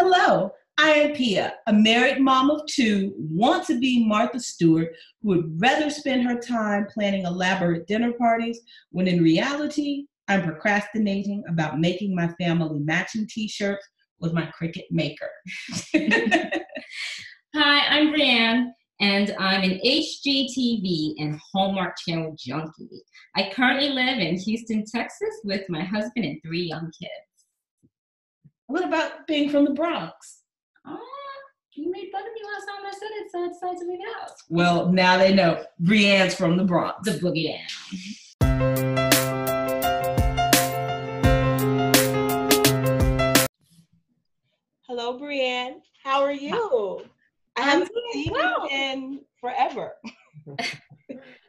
Hello, I am Pia, a married mom of two, want-to-be Martha Stewart, who would rather spend her time planning elaborate dinner parties when in reality, I'm procrastinating about making my family matching t-shirts with my Cricut Maker. Hi, I'm Brianne, and I'm an HGTV and Hallmark Channel junkie. I currently live in Houston, Texas with my husband and 3 young kids. What about being from the Bronx? You made fun of me last time I said it, so I decided to move out. Well, now they know. Brianne's from the Bronx. The boogie down. Hello, Brianne. How are you? I haven't seen you in forever.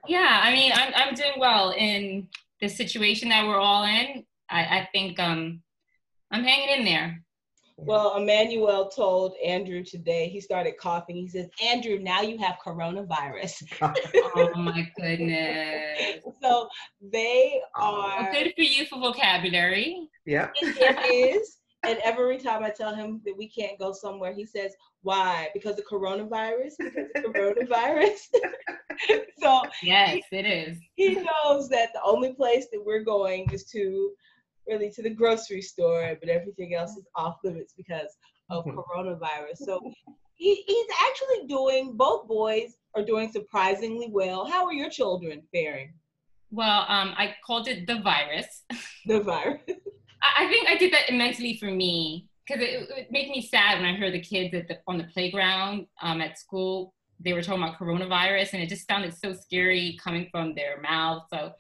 Yeah, I mean, I'm doing well in the situation that we're all in. I think I'm hanging in there. Well, Emmanuel told Andrew today, he started coughing. He says, Andrew, now you have coronavirus. Oh, my goodness. So they are... Well, good for you for vocabulary. Yeah. It is. And every time I tell him that we can't go somewhere, he says, why? Because of coronavirus? Because of coronavirus? So yes, it is. He knows that the only place that we're going is to the grocery store, but everything else is off limits because of coronavirus. So he's actually doing, both boys are doing surprisingly well. How are your children faring? Well, I called it the virus. The virus. I think I did that immensely for me because it made me sad when I heard the kids on the playground at school. They were talking about coronavirus, and it just sounded so scary coming from their mouth. So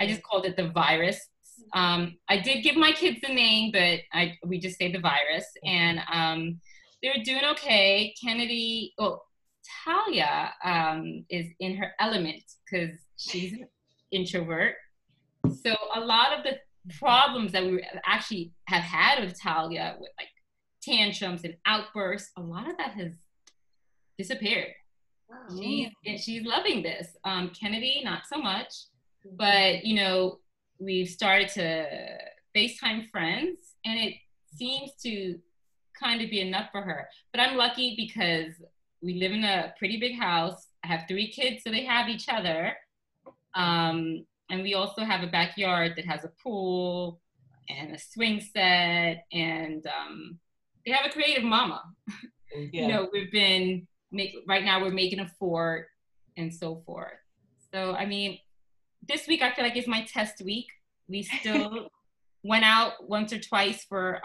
I just called it the virus. I did give my kids the name, but we just say the virus. And they're doing okay. Kennedy, Talia is in her element because she's an introvert. So a lot of the problems that we actually have had with Talia, with like tantrums and outbursts, a lot of that has disappeared. Wow. She's loving this. Kennedy, not so much, but you know, we've started to FaceTime friends, and it seems to kind of be enough for her. But I'm lucky because we live in a pretty big house. I have 3 kids, so they have each other. And we also have a backyard that has a pool and a swing set, and they have a creative mama. Yeah. You know, right now we're making a fort and so forth. So, I mean, this week I feel like it's my test week. We still went out once or twice for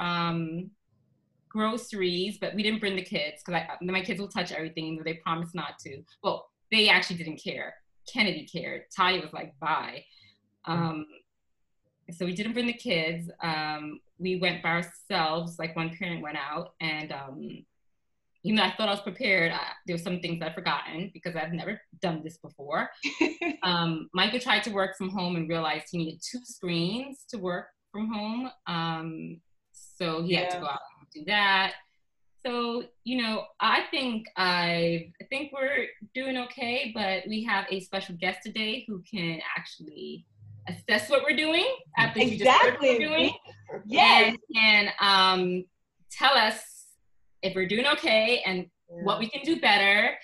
groceries, but we didn't bring the kids because my kids will touch everything, but they promised not to. Well, they actually didn't care. Kennedy cared. Talia was like, bye. So we didn't bring the kids. We went by ourselves, like one parent went out, and even though I thought I was prepared, there were some things I'd forgotten because I've never done this before. Michael tried to work from home and realized he needed 2 screens to work from home. So he had to go out and do that. So, you know, I think we're doing okay, but we have a special guest today who can actually assess what we're doing after you just heard what we're doing. Yes. And tell us if we're doing okay and what we can do better.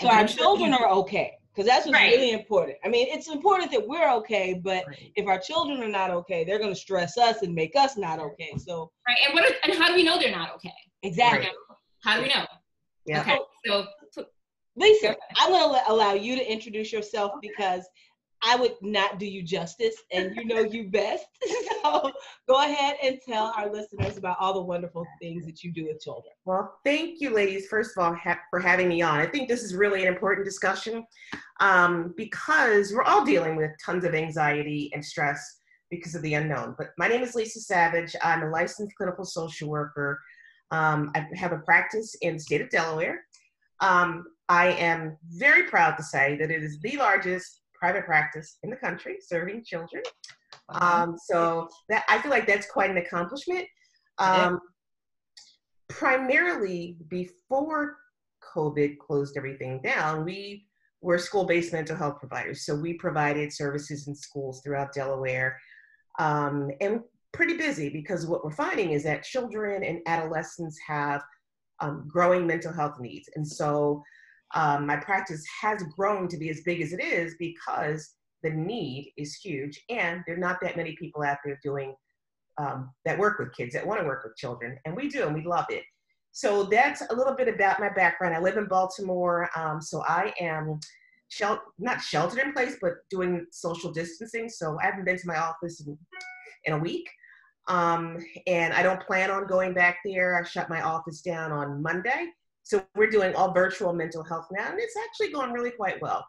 So our children are okay, because that's what's really important. I mean, it's important that we're okay, but if our children are not okay, they're going to stress us and make us not okay. So and how do we know they're not okay? Exactly. How do we know? Yeah. Okay. So Lisa, I'm going to allow you to introduce yourself because I would not do you justice, and you know you best. So go ahead and tell our listeners about all the wonderful things that you do with children. Well, thank you, ladies, first of all, for having me on. I think this is really an important discussion because we're all dealing with tons of anxiety and stress because of the unknown. But my name is Lisa Savage. I'm a licensed clinical social worker. I have a practice in the state of Delaware. I am very proud to say that it is the largest private practice in the country serving children. So that I feel like that's quite an accomplishment. Primarily before COVID closed everything down, we were school-based mental health providers. So we provided services in schools throughout Delaware. And pretty busy because what we're finding is that children and adolescents have growing mental health needs. And so my practice has grown to be as big as it is because the need is huge, and there are not that many people out there doing that work with kids, that want to work with children, and we do, and we love it. So that's a little bit about my background. I live in Baltimore, so I am not sheltered in place, but doing social distancing. So I haven't been to my office in a week, and I don't plan on going back there. I shut my office down on Monday. So we're doing all virtual mental health now, and it's actually going really quite well.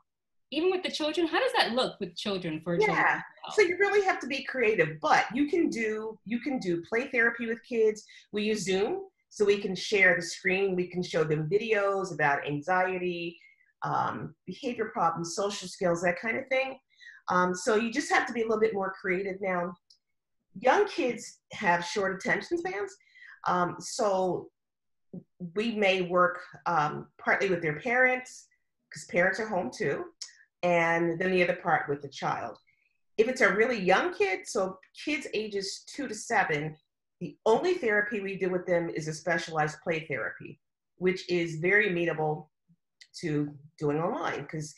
Even with the children, how does that look with children for children? Yeah, so you really have to be creative, but you can do play therapy with kids. We use Zoom, so we can share the screen. We can show them videos about anxiety, behavior problems, social skills, that kind of thing. So you just have to be a little bit more creative now. Young kids have short attention spans, so we may work partly with their parents, because parents are home too, and then the other part with the child. If it's a really young kid, so kids ages 2 to 7, the only therapy we do with them is a specialized play therapy, which is very amenable to doing online, because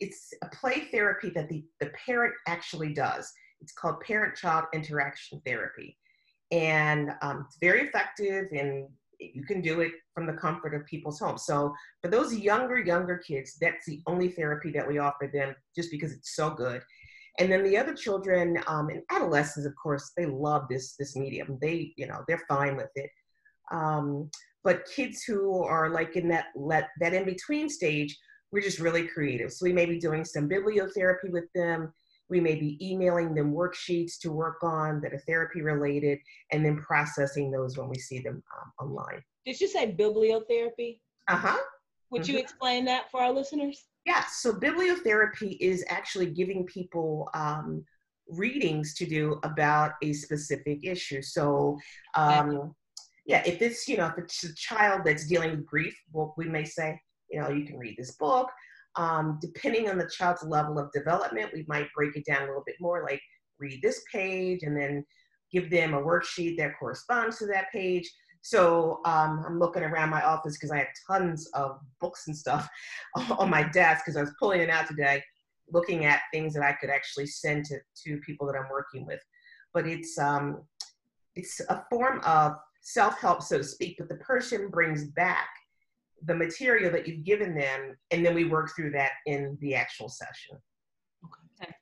it's a play therapy that the parent actually does. It's called parent-child interaction therapy. And it's very effective, and you can do it from the comfort of people's homes. So for those younger kids, that's the only therapy that we offer them, just because it's so good. And then the other children and adolescents, of course, they love this medium. They, they're fine with it. But kids who are like in that in-between stage, we're just really creative. So we may be doing some bibliotherapy with them. We may be emailing them worksheets to work on that are therapy related, and then processing those when we see them online. Did you say bibliotherapy? Uh-huh. Would you explain that for our listeners? Yeah, so bibliotherapy is actually giving people readings to do about a specific issue. So yeah, if it's a child that's dealing with grief, well, we may say, you can read this book. Depending on the child's level of development, we might break it down a little bit more, like read this page and then give them a worksheet that corresponds to that page. So I'm looking around my office because I have tons of books and stuff on my desk, because I was pulling it out today, looking at things that I could actually send to people that I'm working with. But it's a form of self-help, so to speak, but the person brings back the material that you've given them, and then we work through that in the actual session. Okay.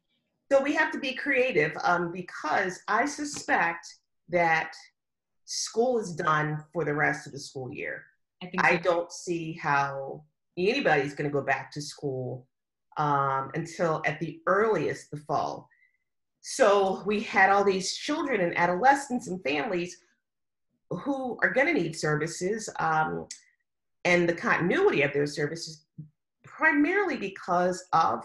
So we have to be creative because I suspect that school is done for the rest of the school year. I don't see how anybody's going to go back to school until at the earliest the fall. So we had all these children and adolescents and families who are going to need services. And the continuity of their services, primarily because of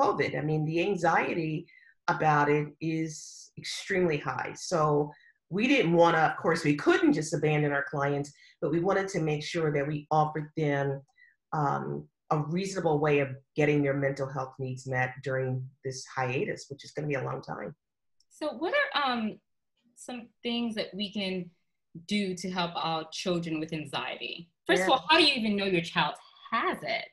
COVID. I mean, the anxiety about it is extremely high. So we didn't want to, of course, we couldn't just abandon our clients, but we wanted to make sure that we offered them a reasonable way of getting their mental health needs met during this hiatus, which is going to be a long time. So what are some things that we can do to help our children with anxiety? First of all, how do you even know your child has it?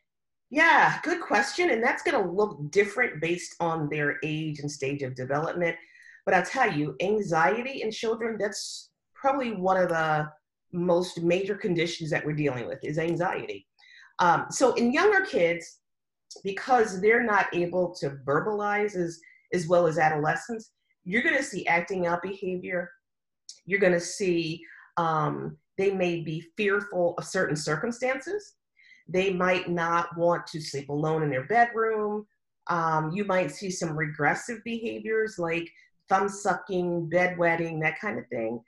Yeah, good question. And that's going to look different based on their age and stage of development. But I'll tell you, anxiety in children, that's probably one of the most major conditions that we're dealing with, is anxiety. So in younger kids, because they're not able to verbalize as well as adolescents, you're going to see acting out behavior. You're going to see they may be fearful of certain circumstances. They might not want to sleep alone in their bedroom. You might see some regressive behaviors like thumb sucking, bedwetting, that kind of thing.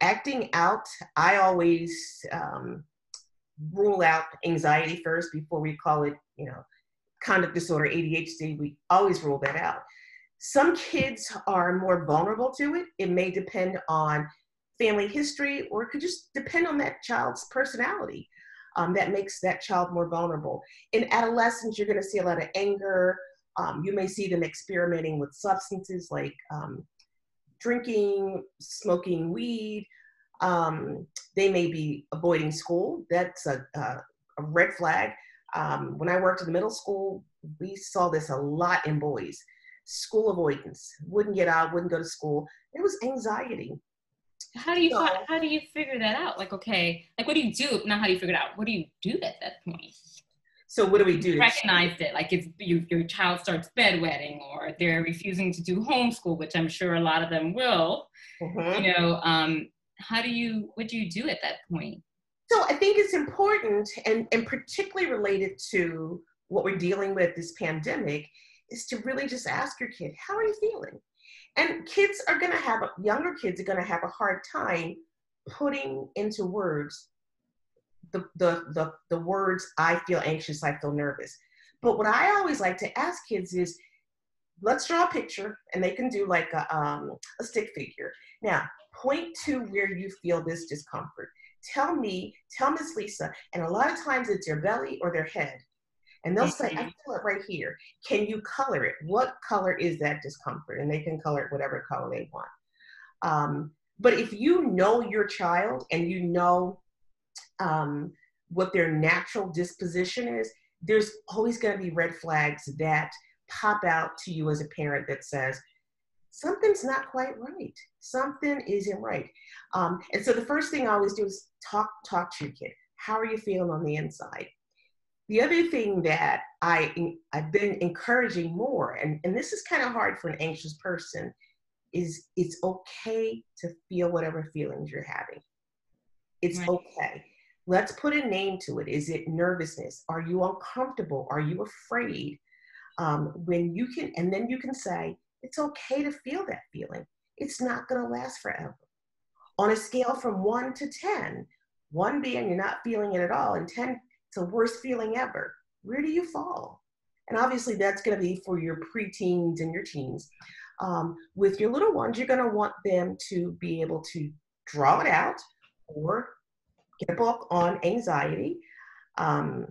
Acting out, I always rule out anxiety first before we call it, conduct disorder, ADHD. We always rule that out. Some kids are more vulnerable to it. It may depend on family history, or it could just depend on that child's personality that makes that child more vulnerable. In adolescence, you're going to see a lot of anger. You may see them experimenting with substances like drinking, smoking weed. They may be avoiding school. That's a red flag. When I worked in the middle school, we saw this a lot in boys. School avoidance, wouldn't get out, wouldn't go to school. It was anxiety. How do you figure that out? Like, okay, like what do you do? Not how do you figure it out? What do you do at that point? So what do we do? Recognized it, like if your child starts bedwetting or they're refusing to do homeschool, which I'm sure a lot of them will, mm-hmm. you know, what do you do at that point? So I think it's important and particularly related to what we're dealing with this pandemic is to really just ask your kid, how are you feeling? And kids are going to have, younger kids are going to have a hard time putting into words the words, I feel anxious, I feel nervous. But what I always like to ask kids is, let's draw a picture, and they can do like a stick figure. Now, point to where you feel this discomfort. Tell me, tell Miss Lisa, and a lot of times it's their belly or their head. And they'll say, I feel it right here. Can you color it? What color is that discomfort? And they can color it whatever color they want. But if you know your child and you know what their natural disposition is, there's always going to be red flags that pop out to you as a parent that says, something's not quite right. Something isn't right. And so the first thing I always do is talk to your kid. How are you feeling on the inside? The other thing that I've been encouraging more, and this is kind of hard for an anxious person, is it's okay to feel whatever feelings you're having. It's right. Okay. Let's put a name to it. Is it nervousness? Are you uncomfortable? Are you afraid? When you can, and then you can say, it's okay to feel that feeling. It's not going to last forever. On a scale from 1 to 10, 1 being you're not feeling it at all, and 10, it's the worst feeling ever. Where do you fall? And obviously that's going to be for your preteens and your teens. With your little ones, you're going to want them to be able to draw it out or get a book on anxiety and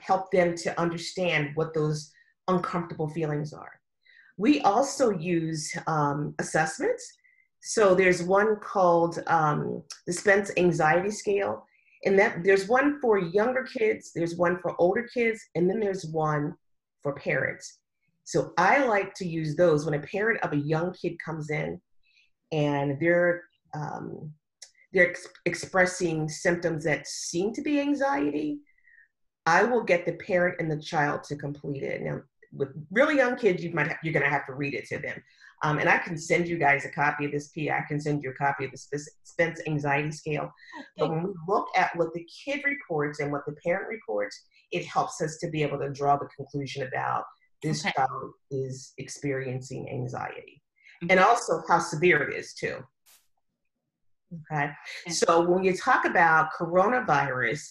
help them to understand what those uncomfortable feelings are. We also use assessments. So there's one called the Spence Anxiety Scale. And that there's one for younger kids, there's one for older kids, and then there's one for parents. So I like to use those when a parent of a young kid comes in and they're expressing symptoms that seem to be anxiety. I will get the parent and the child to complete it. Now, with really young kids, you're going to have to read it to them. And I can send you guys a copy of this, Pia. I can send you a copy of the Spence Anxiety Scale. But when we look at what the kid reports and what the parent reports, it helps us to be able to draw the conclusion about this child is experiencing anxiety. Okay. And also how severe it is, too. Okay? So when you talk about coronavirus,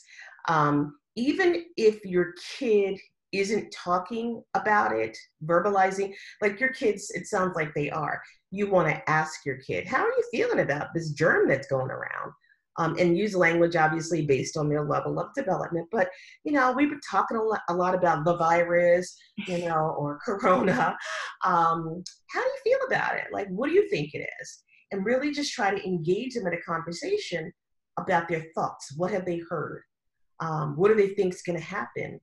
even if your kid isn't talking about it, verbalizing, like your kids, it sounds like they are. You want to ask your kid, how are you feeling about this germ that's going around? And use language, obviously, based on their level of development. But, you know, we've been talking a lot about the virus, you know, or corona. How do you feel about it? Like, what do you think it is? And really just try to engage them in a conversation about their thoughts. What have they heard? What do they think is going to happen?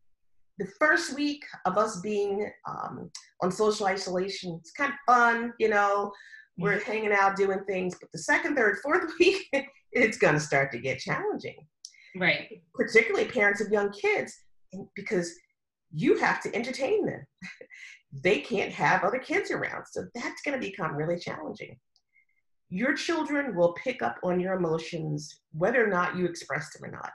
The first week of us being on social isolation, it's kind of fun, you know, we're mm-hmm. hanging out, doing things, but the second, third, fourth week, it's going to start to get challenging. Right. Particularly parents of young kids, because you have to entertain them. They can't have other kids around, so that's going to become really challenging. Your children will pick up on your emotions, whether or not you express them or not.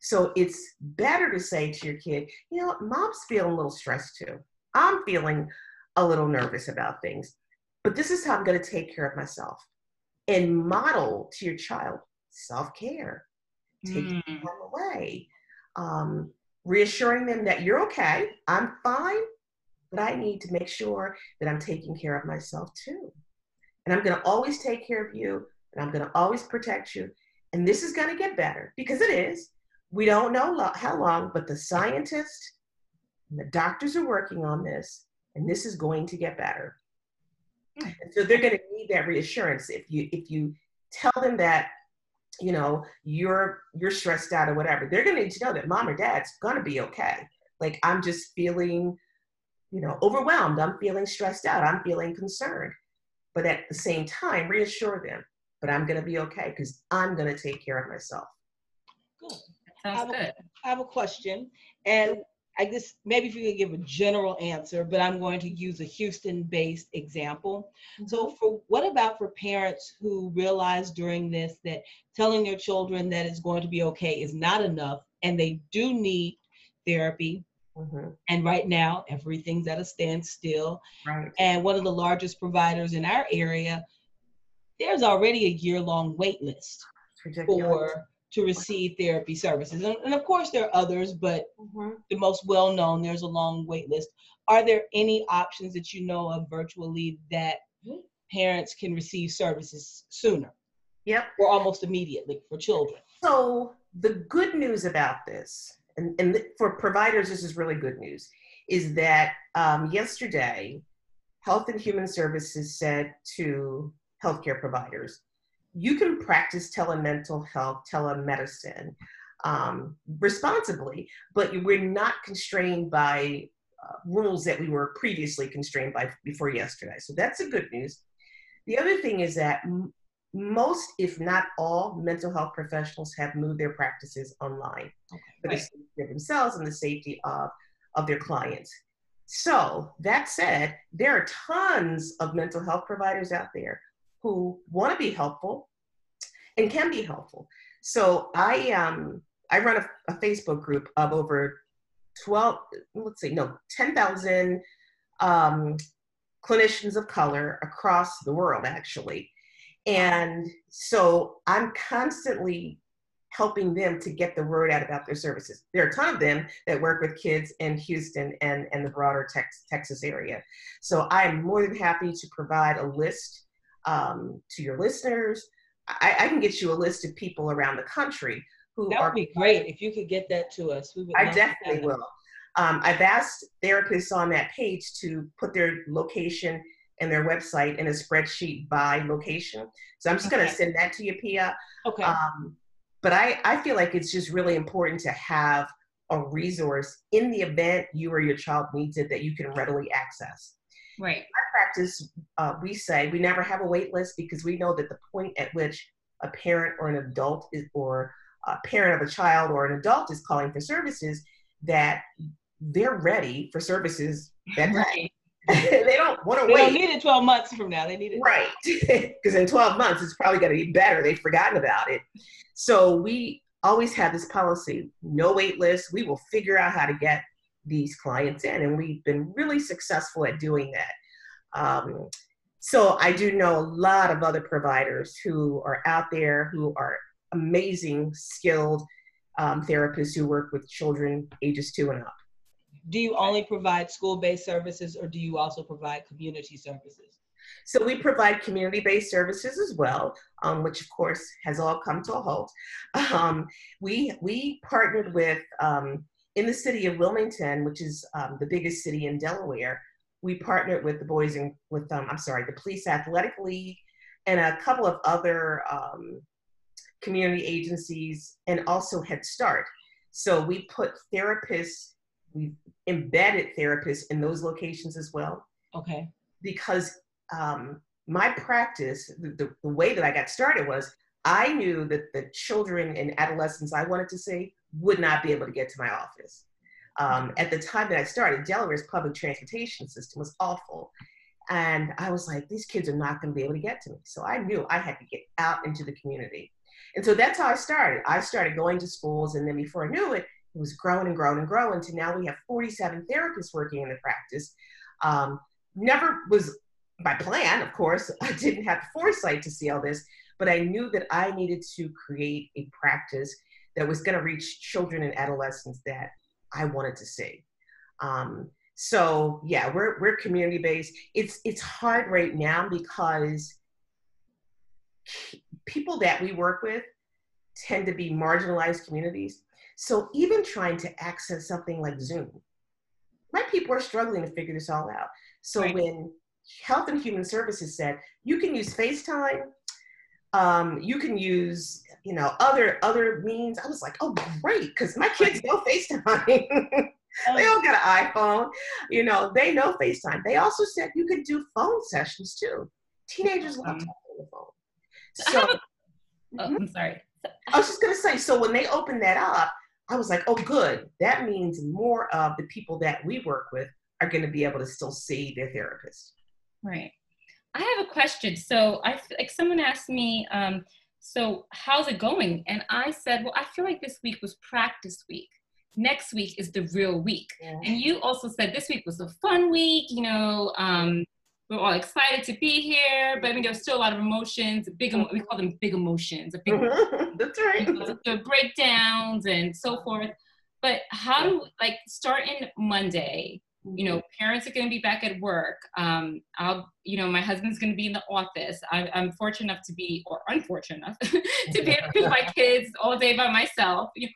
So it's better to say to your kid, you know, mom's feeling a little stressed too. I'm feeling a little nervous about things, but this is how I'm going to take care of myself. And model to your child self-care, taking them away, reassuring them that you're okay, I'm fine, but I need to make sure that I'm taking care of myself too. And I'm going to always take care of you, and I'm going to always protect you. And this is going to get better, because it is. We don't know how long, but the scientists and the doctors are working on this, and this is going to get better. And so they're going to need that reassurance. If you tell them that, you know, you're stressed out or whatever. They're going to need to know that mom or dad's going to be okay. Like, I'm just feeling, you know, overwhelmed. I'm feeling stressed out. I'm feeling concerned. But at the same time, reassure them, but I'm going to be okay because I'm going to take care of myself. Cool. Sounds good. I have a question, and I guess maybe if you could give a general answer, but I'm going to use a Houston-based example. So what about for parents who realize during this that telling their children that it's going to be okay is not enough and they do need therapy? Mm-hmm. And right now, everything's at a standstill. Right. And one of the largest providers in our area, there's already a year-long wait list to receive therapy services. And of course there are others, but the most well-known, there's a long wait list. Are there any options that you know of virtually that parents can receive services sooner? Yep. Or almost immediately for children? So the good news about this, and for providers, this is really good news, is that yesterday, Health and Human Services said to healthcare providers, you can practice telemental health, telemedicine responsibly, but we're not constrained by rules that we were previously constrained by before yesterday. So that's the good news. The other thing is that most, if not all, mental health professionals have moved their practices online for the safety of themselves and the safety of their clients. So that said, there are tons of mental health providers out there who want to be helpful and can be helpful. So I run a Facebook group of over 10,000 clinicians of color across the world, actually. And so I'm constantly helping them to get the word out about their services. There are a ton of them that work with kids in Houston and the broader Texas area. So I am more than happy to provide a list to your listeners. I can get you a list of people around the country who that would be great if you could get that to us. We would I definitely will. I've asked therapists on that page to put their location and their website in a spreadsheet by location. So I'm just going to send that to you, Pia. Okay. But I feel like it's just really important to have a resource in the event you or your child needs it that you can readily access. Right. In my practice, we say we never have a wait list because we know that the point at which a parent or an adult is, or a parent of a child or an adult is calling for services, that they're ready for services that night. They don't want to wait. They don't need it 12 months from now. They need it. Right. Because in 12 months, it's probably going to be better. They've forgotten about it. So we always have this policy, no wait list. We will figure out how to get these clients in, and we've been really successful at doing that. So I do know a lot of other providers who are out there who are amazing, skilled therapists who work with children ages 2 and up. Do you only provide school-based services, or do you also provide community services? So we provide community-based services as well, which of course has all come to a halt. We partnered with in the city of Wilmington, which is the biggest city in Delaware. We partnered with the Police Athletic League and a couple of other community agencies, and also Head Start. So we embedded therapists in those locations as well. Okay. Because my practice, the way that I got started was I knew that the children and adolescents I wanted to see would not be able to get to my office. At the time that I started, Delaware's public transportation system was awful. And I was like, these kids are not gonna be able to get to me. So I knew I had to get out into the community. And so that's how I started. I started going to schools, and then before I knew it, it was growing and growing and growing to now we have 47 therapists working in the practice. Never was my plan, of course. I didn't have the foresight to see all this, but I knew that I needed to create a practice that was going to reach children and adolescents that I wanted to see. So yeah, we're community based. It's hard right now because people that we work with tend to be marginalized communities. So even trying to access something like Zoom, my people are struggling to figure this all out. So when Health and Human Services said, you can use FaceTime, You can use, you know, other means. I was like, oh, great, because my kids know FaceTime. They all got an iPhone, you know, they know FaceTime. They also said you could do phone sessions too. Teenagers love talking on the phone. So, I'm sorry. I was just going to say, so when they opened that up, I was like, oh, good. That means more of the people that we work with are going to be able to still see their therapist. Right. I have a question. So I, like, someone asked me, so how's it going? And I said, well, I feel like this week was practice week. Next week is the real week. Yeah. And you also said this week was a fun week, you know, we're all excited to be here, but I mean, there's still a lot of emotions, we call them big emotions, that's right. The breakdowns and so forth. But how do, like, starting Monday, you know, parents are going to be back at work. I'll, you know, my husband's going to be in the office. I'm fortunate enough to be, or unfortunate enough, to be with my kids all day by myself. You know,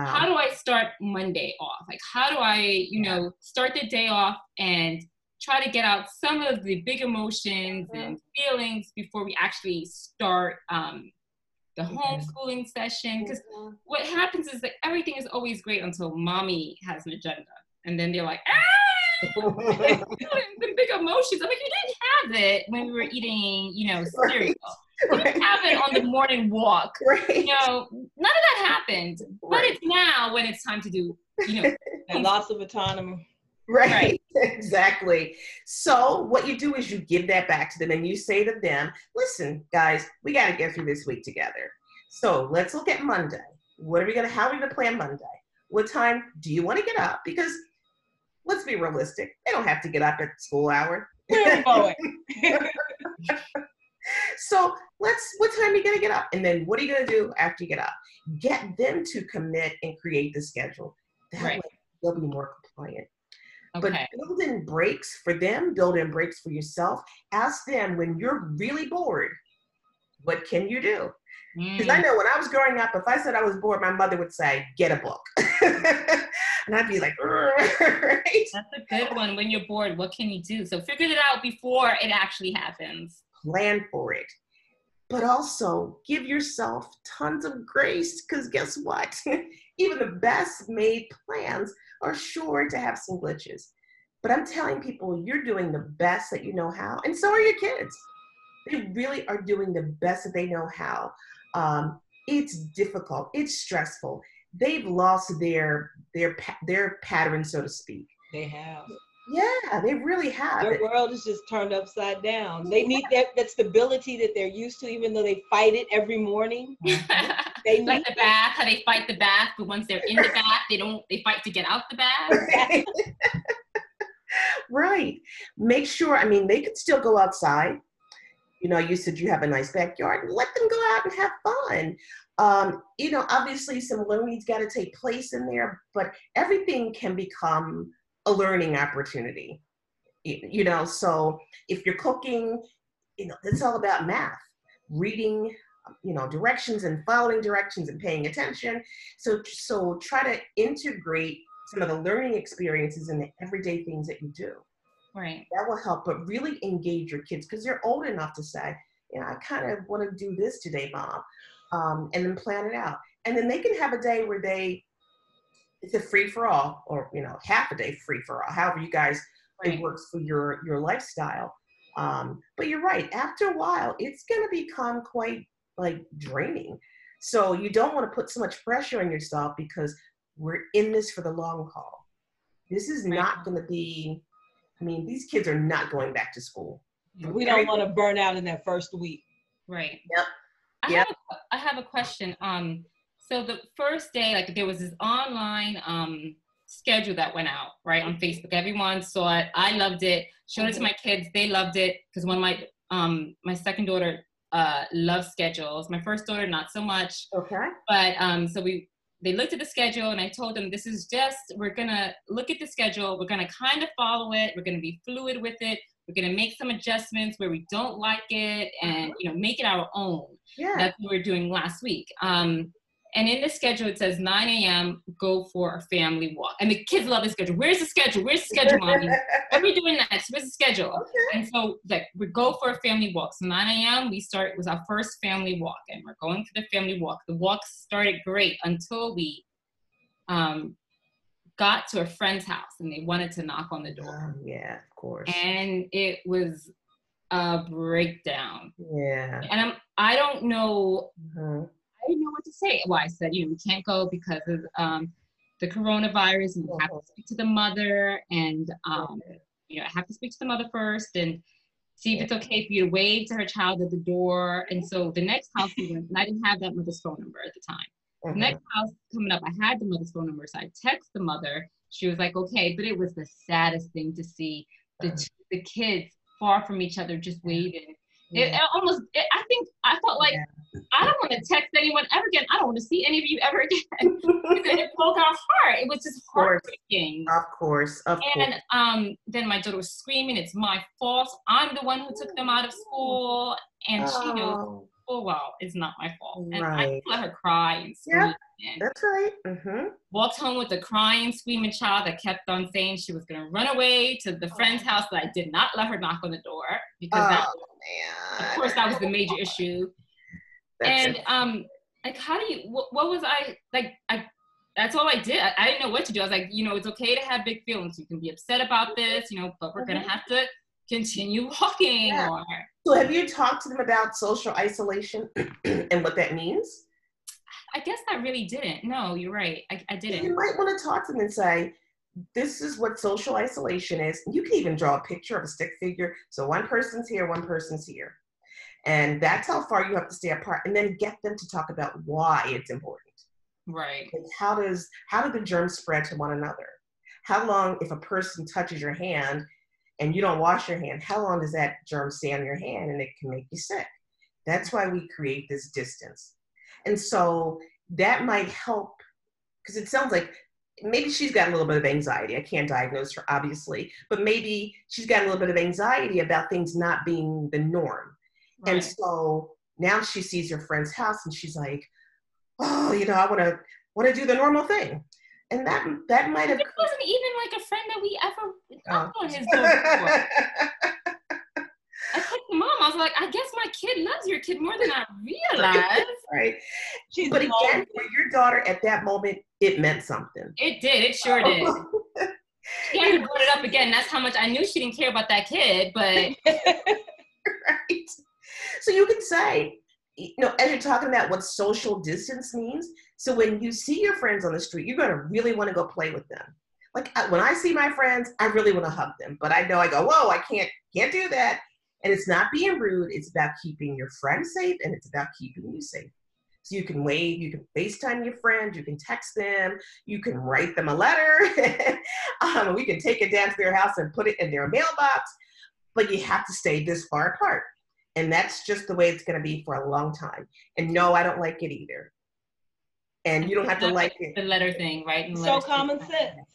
wow. How do I start Monday off? Like, how do I, you know, start the day off and try to get out some of the big emotions and feelings before we actually start the homeschooling session? Because what happens is that everything is always great until mommy has an agenda. And then they're like, ah! The big emotions. I'm like, you didn't have it when we were eating, you know, cereal. Right. You didn't have it on the morning walk. Right. You know, none of that happened. Right. But it's now when it's time to do, you know. And lots of autonomy. Right. Exactly. So what you do is you give that back to them and you say to them, listen, guys, we got to get through this week together. So let's look at Monday. How are we going to plan Monday? What time do you want to get up? Because let's be realistic. They don't have to get up at school hour. So what time are you going to get up? And then what are you going to do after you get up? Get them to commit and create the schedule. That way they'll be more compliant. Okay. But build in breaks for them, build in breaks for yourself. Ask them, when you're really bored, what can you do? Because I know when I was growing up, if I said I was bored, my mother would say, get a book. And I'd be like, right? That's a good one. When you're bored, what can you do? So figure it out before it actually happens. Plan for it. But also give yourself tons of grace, because guess what? Even the best made plans are sure to have some glitches. But I'm telling people, you're doing the best that you know how. And so are your kids. They really are doing the best that they know how. It's difficult. It's stressful. They've lost their pattern, so to speak. They have. Yeah, they really have. Their world is just turned upside down. They need that stability that they're used to, even though they fight it every morning. They need, like, the bath, how they fight the bath, but once they're in the bath, they fight to get out the bath. Right. Make sure, I mean, they could still go outside. You know, you said you have a nice backyard. Let them go out and have fun. You know, obviously some learning's got to take place in there, but everything can become a learning opportunity. You know, so if you're cooking, you know, it's all about math, reading, you know, directions and following directions and paying attention. So try to integrate some of the learning experiences in the everyday things that you do. Right. That will help, but really engage your kids, because they're old enough to say, you know, I kind of want to do this today, Mom, and then plan it out. And then they can have a day where it's a free for all, or, you know, half a day free for all, however you guys, it works for your lifestyle. But you're right. After a while, it's going to become quite, like, draining. So you don't want to put so much pressure on yourself, because we're in this for the long haul. This is not going to be, I mean, these kids are not going back to school. We don't want to burn out in that first week. Right. Yep. I have a question. So the first day, like, there was this online schedule that went out, right, on Facebook. Everyone saw it. I loved it. Showed it to my kids. They loved it, because one of my second daughter loves schedules. My first daughter, not so much. Okay. But so they looked at the schedule, and I told them, this is just, we're going to look at the schedule. We're going to kind of follow it. We're going to be fluid with it. We're going to make some adjustments where we don't like it and, you know, make it our own. Yeah. That's what we were doing last week. And in the schedule, it says 9 a.m., go for a family walk. And the kids love the schedule. Where's the schedule? Where's the schedule, Mommy? What are we doing next? Where's the schedule? Okay. And so like, we go for a family walk. So 9 a.m., we start with our first family walk. And we're going for the family walk. The walk started great until we got to a friend's house. And they wanted to knock on the door. Yeah, of course. And it was a breakdown. Yeah. And I don't know. Mm-hmm. I didn't know what to say. Well, I said, you know, we can't go because of the coronavirus, and we have to speak to the mother, and you know, I have to speak to the mother first and see if it's okay for you to wave to her child at the door. And so the next house we went, and I didn't have that mother's phone number at the time. Mm-hmm. The next house coming up, I had the mother's phone number, so I text the mother. She was like, okay, but it was the saddest thing to see the kids far from each other just waiting. I think I felt like I don't want to text anyone ever again. I don't want to see any of you ever again. It broke our heart. It was just heartbreaking. Of course. And then my daughter was screaming, it's my fault. I'm the one who took them out of school. And she goes, oh, well, it's not my fault. And I let her cry and scream. Yeah, and that's right. Mm-hmm. Walked home with a crying, screaming child that kept on saying she was going to run away to the friend's house, but I did not let her knock on the door because of course, that was the major issue. And like, how do you? What was I like? That's all I did. I didn't know what to do. I was like, you know, it's okay to have big feelings. You can be upset about this, you know, but we're gonna have to continue walking. Yeah. So, have you talked to them about social isolation and what that means? I guess I really didn't. No, you're right. I didn't. You might want to talk to them and say, this is what social isolation is. You can even draw a picture of a stick figure. So one person's here, one person's here. And that's how far you have to stay apart. And then get them to talk about why it's important. Right. Like how do the germs spread to one another? How long, if a person touches your hand and you don't wash your hand, how long does that germ stay on your hand and it can make you sick? That's why we create this distance. And so that might help, because it sounds like maybe she's got a little bit of anxiety. I can't diagnose her, obviously, but maybe she's got a little bit of anxiety about things not being the norm. Right. And so now she sees her friend's house and she's like, oh, you know, I want to do the normal thing. And that might have... It wasn't even like a friend that we ever knocked on his door before. I said to Mom, I was like, I guess my kid loves your kid more than I realized. Right. But again, for your daughter at that moment, it meant something. It did. It sure did. She had to brought it up again. That's how much I knew she didn't care about that kid, but... Right. So you can say, you know, as you're talking about what social distance means, so when you see your friends on the street, you're going to really want to go play with them. Like when I see my friends, I really want to hug them, but I know I go, whoa, I can't do that. And it's not being rude. It's about keeping your friends safe and it's about keeping you safe. So you can wave, you can FaceTime your friend, you can text them, you can write them a letter. We can take it down to their house and put it in their mailbox, but you have to stay this far apart. And that's just the way it's going to be for a long time. And no, I don't like it either. And you don't have to like it. The letter thing, right? And so common sense.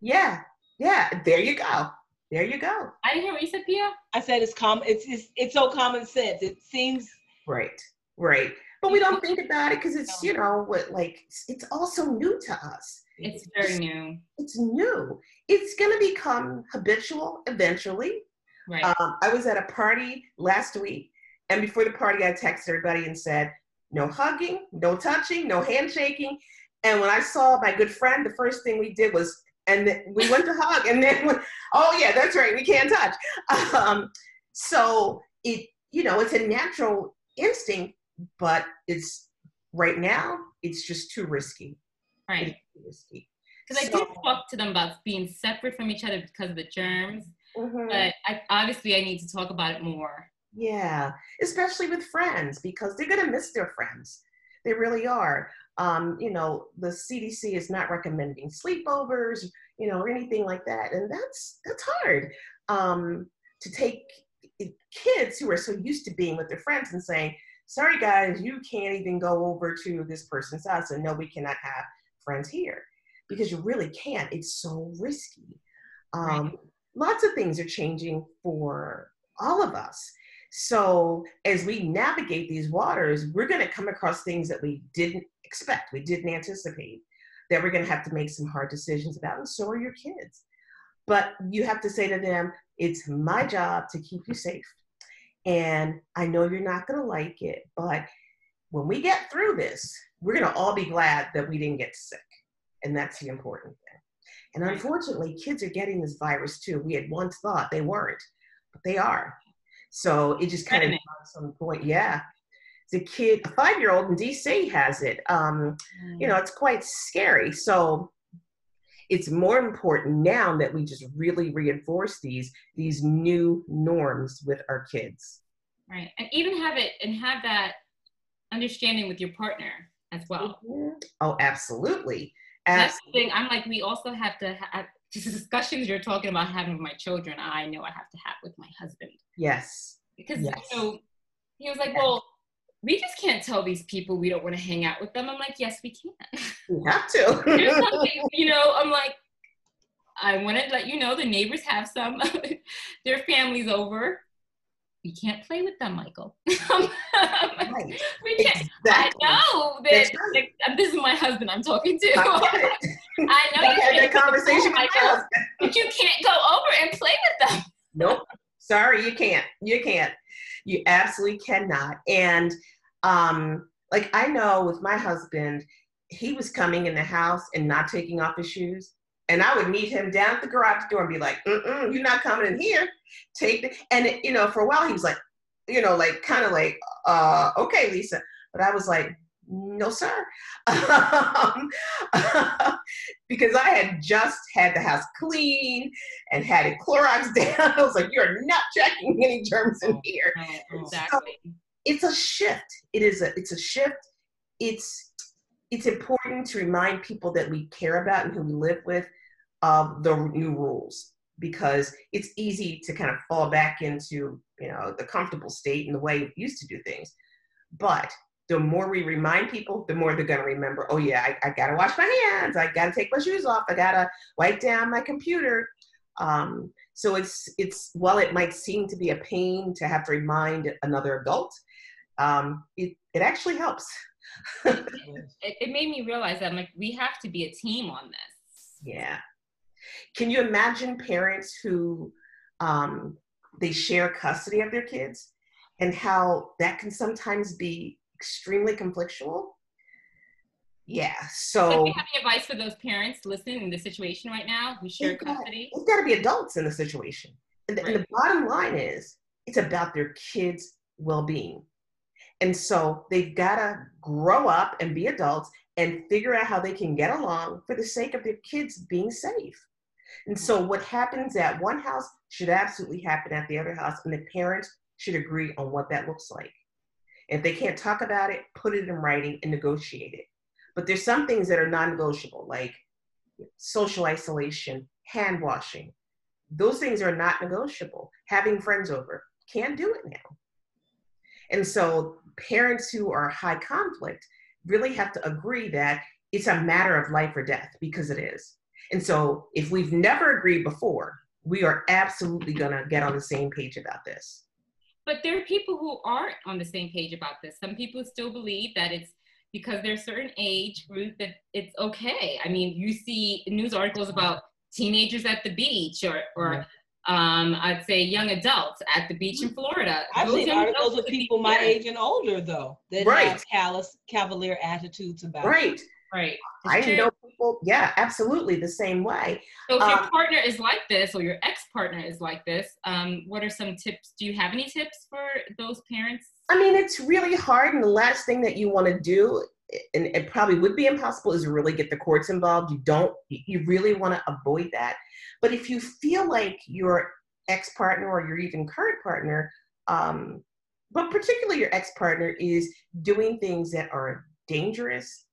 Yeah. Yeah. There you go. There you go. I didn't hear what you said, Pia. I said it's common. It's so common sense. It seems. Right. Right. But we don't think about it because it's, you know, what, like, it's also new to us. It's very new. It's new. It's going to become habitual eventually. Right. I was at a party last week, and before the party, I texted everybody and said, no hugging, no touching, no handshaking. And when I saw my good friend, the first thing we did was, and we went to hug, and then, oh yeah, that's right, we can't touch. So it, you know, it's a natural instinct, but it's right now, it's just too risky. Right. It's too risky. Because I did talk to them about being separate from each other because of the germs. Mm-hmm. But obviously I need to talk about it more. Yeah, especially with friends, because they're going to miss their friends. They really are. You know, the CDC is not recommending sleepovers, you know, or anything like that. And that's hard to take kids who are so used to being with their friends and saying, sorry, guys, you can't even go over to this person's house. And no, we cannot have friends here because you really can't. It's so risky. Right. Lots of things are changing for all of us. So as we navigate these waters, we're going to come across things that we didn't expect. We didn't anticipate that we're going to have to make some hard decisions about, and so are your kids. But you have to say to them, it's my job to keep you safe. And I know you're not going to like it, but when we get through this, we're going to all be glad that we didn't get sick. And that's the important thing. And unfortunately, kids are getting this virus too. We had once thought they weren't, but they are. So it just kind of at some point, yeah. The kid, a 5-year-old in DC has it. You know, it's quite scary. So it's more important now that we just really reinforce these new norms with our kids. Right, and even have it and have that understanding with your partner as well. Mm-hmm. Oh, absolutely. That's the thing. I'm like, we also have to have these discussions you're talking about having with my children. I know I have to have with my husband. Yes. Because, yes. You know, he was like, well, we just can't tell these people we don't want to hang out with them. I'm like, yes, we can. We have to. There's something, you know, I'm like, I want to let you know the neighbors have some, their families over. We can't play with them, Michael. Right. We can't. Exactly. I know that right. This is my husband I'm talking to. I know you had that conversation with Michael, but you can't go over and play with them. Nope. Sorry, you can't. You can't. You absolutely cannot. And like I know with my husband, he was coming in the house and not taking off his shoes. And I would meet him down at the garage door and be like, mm-mm, you're not coming in here. Take the, and it, you know, for a while he was like, you know, like kind of like, okay, Lisa. But I was like, no, sir. Because I had just had the house clean and had it Clorox down. I was like, you're not checking any germs in here. Exactly. So it's a shift. It is a, it's a shift. It's important to remind people that we care about and who we live with of the new rules, because it's easy to kind of fall back into, you know, the comfortable state and the way we used to do things. But the more we remind people, the more they're going to remember, oh yeah, I got to wash my hands. I got to take my shoes off. I got to wipe down my computer. So it's, while it might seem to be a pain to have to remind another adult, it actually helps. It made me realize that, like, we have to be a team on this. Yeah. Can you imagine parents who they share custody of their kids and how that can sometimes be extremely conflictual? Yeah. So do you have any advice for those parents listening in this situation right now who share custody? It's got to be adults in the situation. And, and the bottom line is it's about their kids' well-being. And so they've got to grow up and be adults and figure out how they can get along for the sake of their kids being safe. And so what happens at one house should absolutely happen at the other house, and the parents should agree on what that looks like. If they can't talk about it, put it in writing and negotiate it. But there's some things that are non-negotiable, like social isolation, hand washing. Those things are not negotiable. Having friends over, can't do it now. And so parents who are high conflict really have to agree that it's a matter of life or death, because it is. And so if we've never agreed before, we are absolutely going to get on the same page about this. But there are people who aren't on the same page about this. Some people still believe that it's because they're a certain age group that it's okay. I mean, you see news articles about teenagers at the beach or mm-hmm. I'd say young adults at the beach in Florida. I've seen articles with people my age and older, though, that have callous, cavalier attitudes about it. Right, right. I know people, yeah, absolutely the same way. So if your partner is like this, or your ex-partner is like this, what are some tips? Do you have any tips for those parents? I mean, it's really hard, and the last thing that you want to do, and it probably would be impossible, is really get the courts involved. You really want to avoid that. But if you feel like your ex-partner or your even current partner, but particularly your ex-partner, is doing things that are dangerous,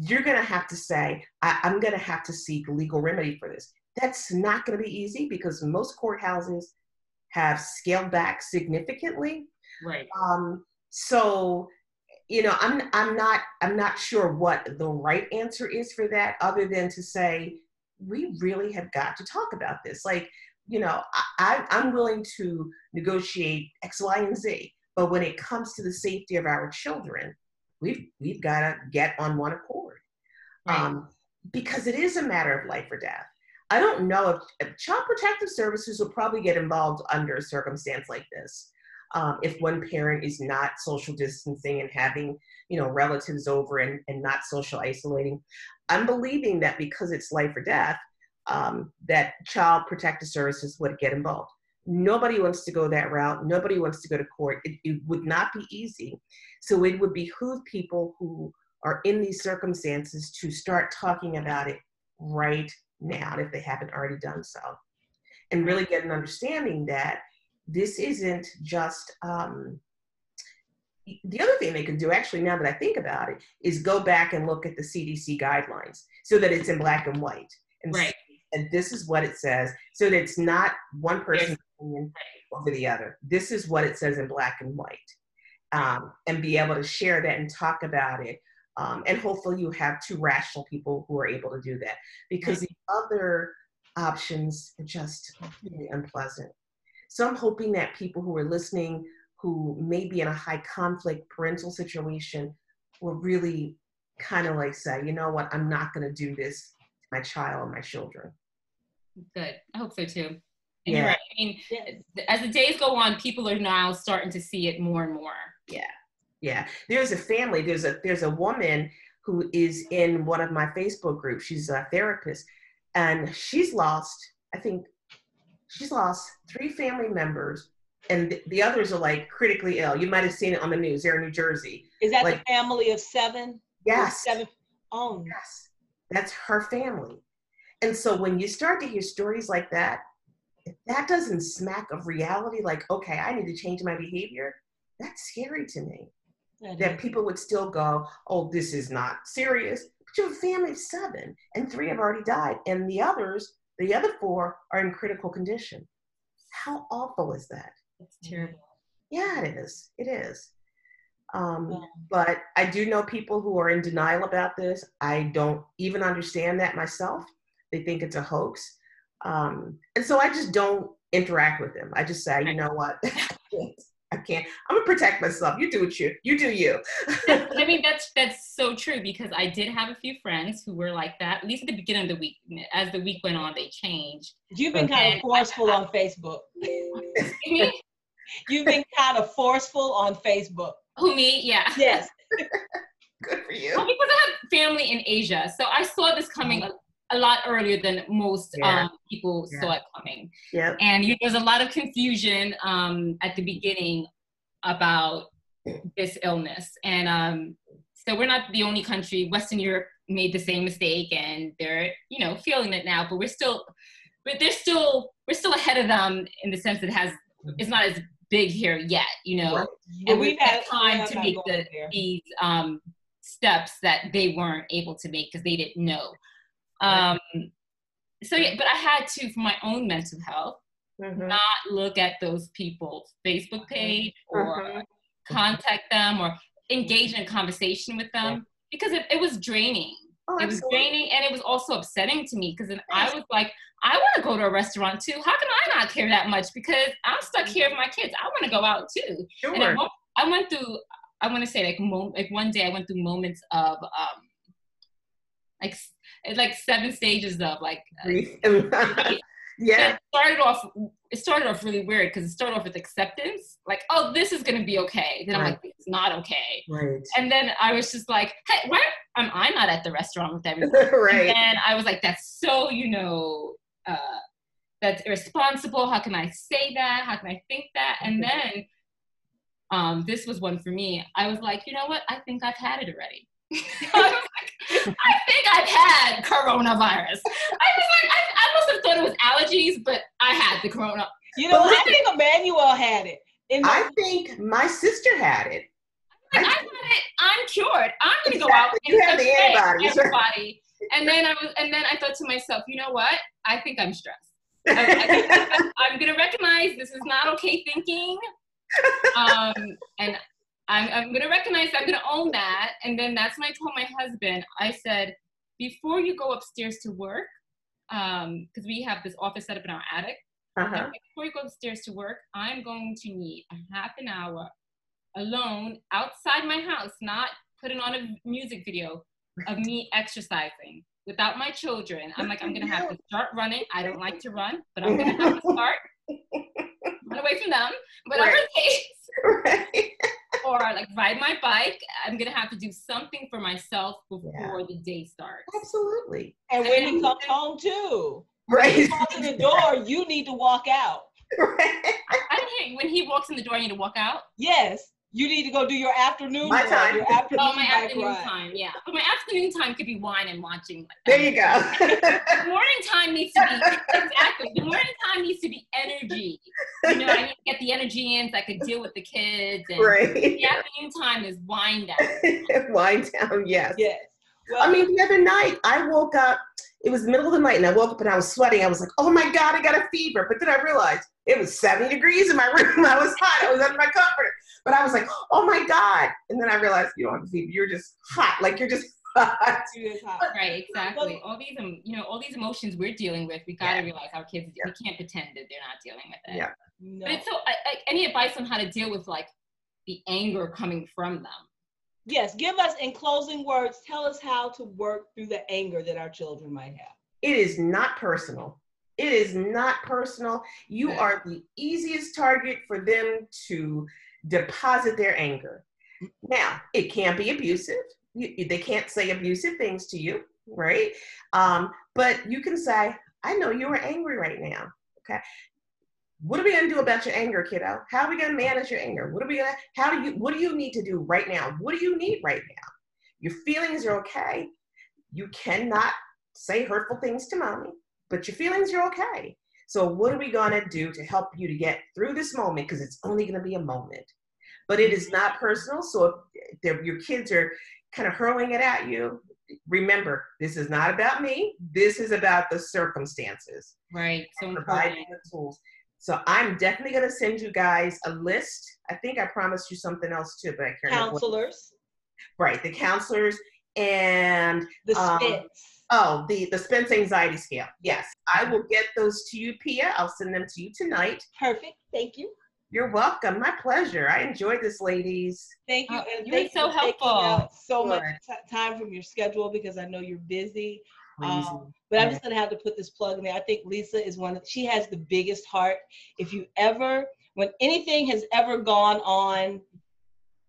you're going to have to say, I'm going to have to seek legal remedy for this. That's not going to be easy because most courthouses have scaled back significantly. Right. So, you know, I'm not sure what the right answer is for that, other than to say, we really have got to talk about this. Like, you know, I'm willing to negotiate X, Y, and Z, but when it comes to the safety of our children, We've got to get on one accord, right. Because it is a matter of life or death. I don't know if Child Protective Services will probably get involved under a circumstance like this. If one parent is not social distancing and having, relatives over and not social isolating, I'm believing that because it's life or death, that Child Protective Services would get involved. Nobody wants to go that route. Nobody wants to go to court. It would not be easy. So it would behoove people who are in these circumstances to start talking about it right now if they haven't already done so. And really get an understanding that this isn't just, the other thing they can do, actually, now that I think about it, is go back and look at the CDC guidelines so that it's in black and white. And, right. And this is what it says, so that it's not one person's opinion over the other. This is what it says in black and white. And be able to share that and talk about it. And hopefully you have two rational people who are able to do that, because the other options are just really unpleasant. So I'm hoping that people who are listening, who may be in a high conflict parental situation, will really kind of like say, you know what, I'm not going to do this to my child or my children. Good. I hope so too. And yeah. You're right. I mean, as the days go on, people are now starting to see it more and more. Yeah. Yeah. There's a family, there's a woman who is in one of my Facebook groups. She's a therapist, and she's lost, I think, she's lost 3 family members, and the others are like critically ill. You might have seen it on the news. They're in New Jersey. Is that like, the family of 7? Yes. 7. Oh. Yes. That's her family. And so when you start to hear stories like that, if that doesn't smack of reality, like, okay, I need to change my behavior, that's scary to me. That people would still go, oh, this is not serious. But you have a family of 7, and 3 have already died, and the other 4 are in critical condition. How awful is that? It's terrible. Yeah, it is. It is. But I do know people who are in denial about this. I don't even understand that myself. They think it's a hoax. And so I just don't interact with them. I just say, you know what? I can't. I'm going to protect myself. You do what you do you. I mean, that's so true, because I did have a few friends who were like that, at least at the beginning of the week. As the week went on, they changed. You've been kind of forceful on Facebook. You've been kind of forceful on Facebook. Who, me? Yeah. Yes. Good for you. Well, because I have family in Asia, so I saw this coming a lot earlier than most people saw it coming. Yeah. And there's a lot of confusion at the beginning about this illness. And so we're not the only country. Western Europe made the same mistake, and they're, feeling it now, but we're still ahead of them in the sense that it's not as big here yet, Right. And we've had time to make these steps that they weren't able to make because they didn't know. So yeah, but I had to, for my own mental health, not look at those people's Facebook page or contact them or engage in a conversation with them, because it was draining. Oh, it was draining, and it was also upsetting to me, because then I was like, I want to go to a restaurant too. How can I not care that much? Because I'm stuck here with my kids. I want to go out too. Sure. And I went through, I want to say like one day I went through moments of, like 7 stages of like yeah. It started off really weird, because it started off with acceptance, like, oh, this is gonna be okay. Then I'm like, it's not okay. Right. And then I was just like, hey, why am I not at the restaurant with everyone? Right. And I was like, that's so that's irresponsible. How can I say that? How can I think that? And then this was one for me. I was like, you know what? I think I've had it already. I think I've had coronavirus. I was like, I must have thought it was allergies, but I had the corona. I think Emmanuel had it. I think my sister had it. I had it. I'm cured. I'm gonna go out and infect everybody. And then I thought to myself, you know what? I think I'm stressed. I'm gonna recognize this is not okay thinking. And I'm going to recognize that. I'm going to own that. And then that's when I told my husband, I said, before you go upstairs to work, because we have this office set up in our attic. Uh-huh. Before you go upstairs to work, I'm going to need a half an hour alone outside my house, not putting on a music video of me exercising without my children. I'm like, I'm gonna have to start running. I don't like to run, but I'm gonna have to start. Run away from them, but other days, or like ride my bike. I'm gonna have to do something for myself before the day starts. Absolutely. And when he comes home too, when he walks in the door, you need to walk out. I don't hear you. When he walks in the door, I need to walk out. Yes. You need to go do your afternoon. My time. Your afternoon my afternoon time. Yeah, but my afternoon time could be wine and watching. Like, there you go. The morning time needs to be The morning time needs to be energy. You know, I need to get the energy in so I could deal with the kids. And the afternoon time is wind down. Wind down. Yes. Yes. Well, I mean, the other night I woke up. It was the middle of the night, and I woke up and I was sweating. I was like, "Oh my God, I got a fever!" But then I realized it was 70 degrees in my room. I was hot. I was under my comforter. But I was like, oh my God. And then I realized, you don't have to see, you're just hot. Like you're just hot. Right, exactly. All these, you know, all these emotions we're dealing with, we gotta realize our kids, we can't pretend that they're not dealing with it. Yeah. No. But it's so, any advice on how to deal with like the anger coming from them? Yes, give us in closing words, tell us how to work through the anger that our children might have. It is not personal. It is not personal. You are the easiest target for them to deposit their anger. Now, it can't be abusive. They can't say abusive things to you, right? But you can say, I know you are angry right now, okay? What are we gonna do about your anger, kiddo? How are we gonna manage your anger? What are we gonna, what do you need to do right now? What do you need right now? Your feelings are okay. You cannot say hurtful things to mommy, but your feelings are okay. So what are we gonna do to help you to get through this moment? Because it's only gonna be a moment, but it is not personal. So if your kids are kind of hurling it at you, remember, this is not about me. This is about the circumstances. Right. So providing the tools. So I'm definitely gonna send you guys a list. I think I promised you something else too, but I can't remember. Counselors. Right, the counselors and the Spence. Oh, the Spence Anxiety Scale. Yes. I will get those to you, Pia. I'll send them to you tonight. Perfect. Thank you. You're welcome. My pleasure. I enjoyed this, ladies. Thank you. And you've been so helpful. So much time from your schedule because I know you're busy. But I'm just going to have to put this plug in there. I think Lisa is one. She has the biggest heart. If you ever, when anything has ever gone on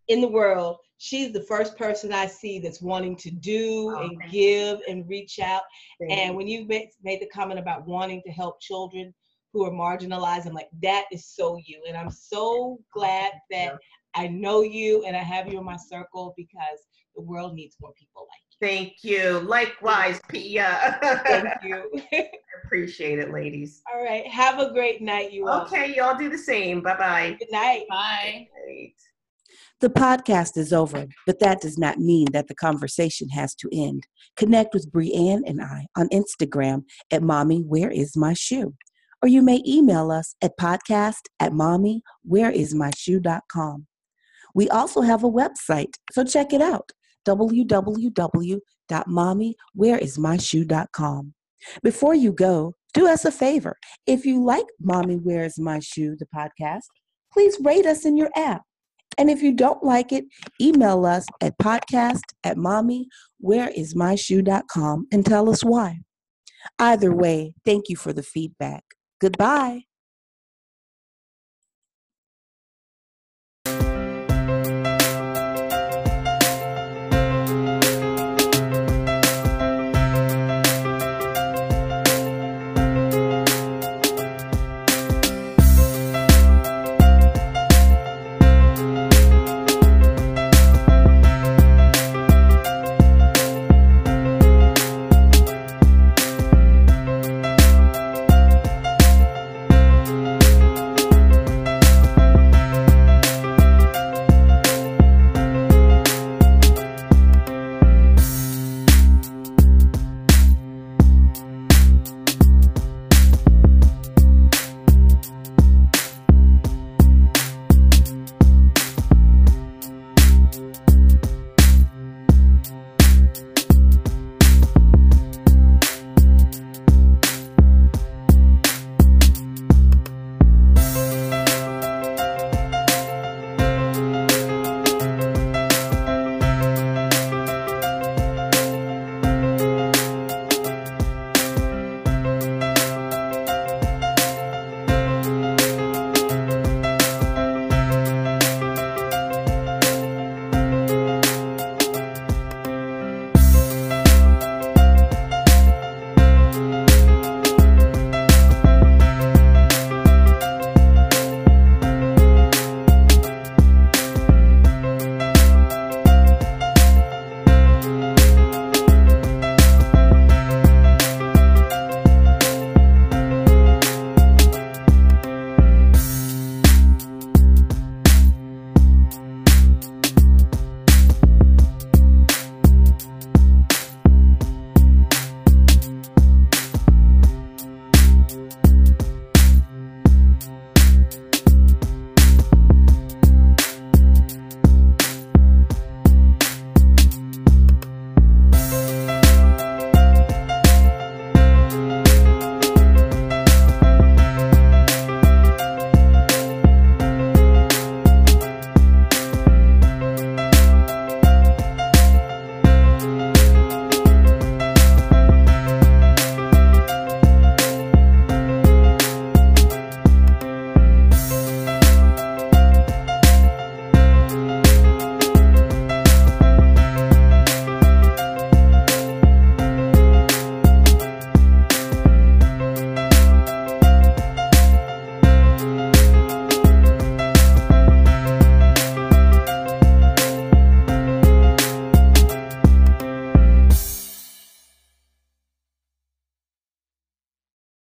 in the world, she's the first person I see that's wanting to do and give and reach out. And when you made the comment about wanting to help children who are marginalized, I'm like, that is so you. And I'm so glad that I know you and I have you in my circle because the world needs more people like you. Thank you. Likewise, Pia. Thank you. I appreciate it, ladies. All right. Have a great night, you all. Okay, y'all do the same. Bye-bye. Good night. Bye. Good night. The podcast is over, but that does not mean that the conversation has to end. Connect with Brianne and I on Instagram at Mommy Where Is My Shoe, or you may email us at podcast@mommywhereismyshoe.com. We also have a website, so check it out, www.mommywhereismyshoe.com. Before you go, do us a favor. If you like Mommy Where Is My Shoe, the podcast, please rate us in your app. And if you don't like it, email us at podcast@mommywhereismyshoe.com and tell us why. Either way, thank you for the feedback. Goodbye.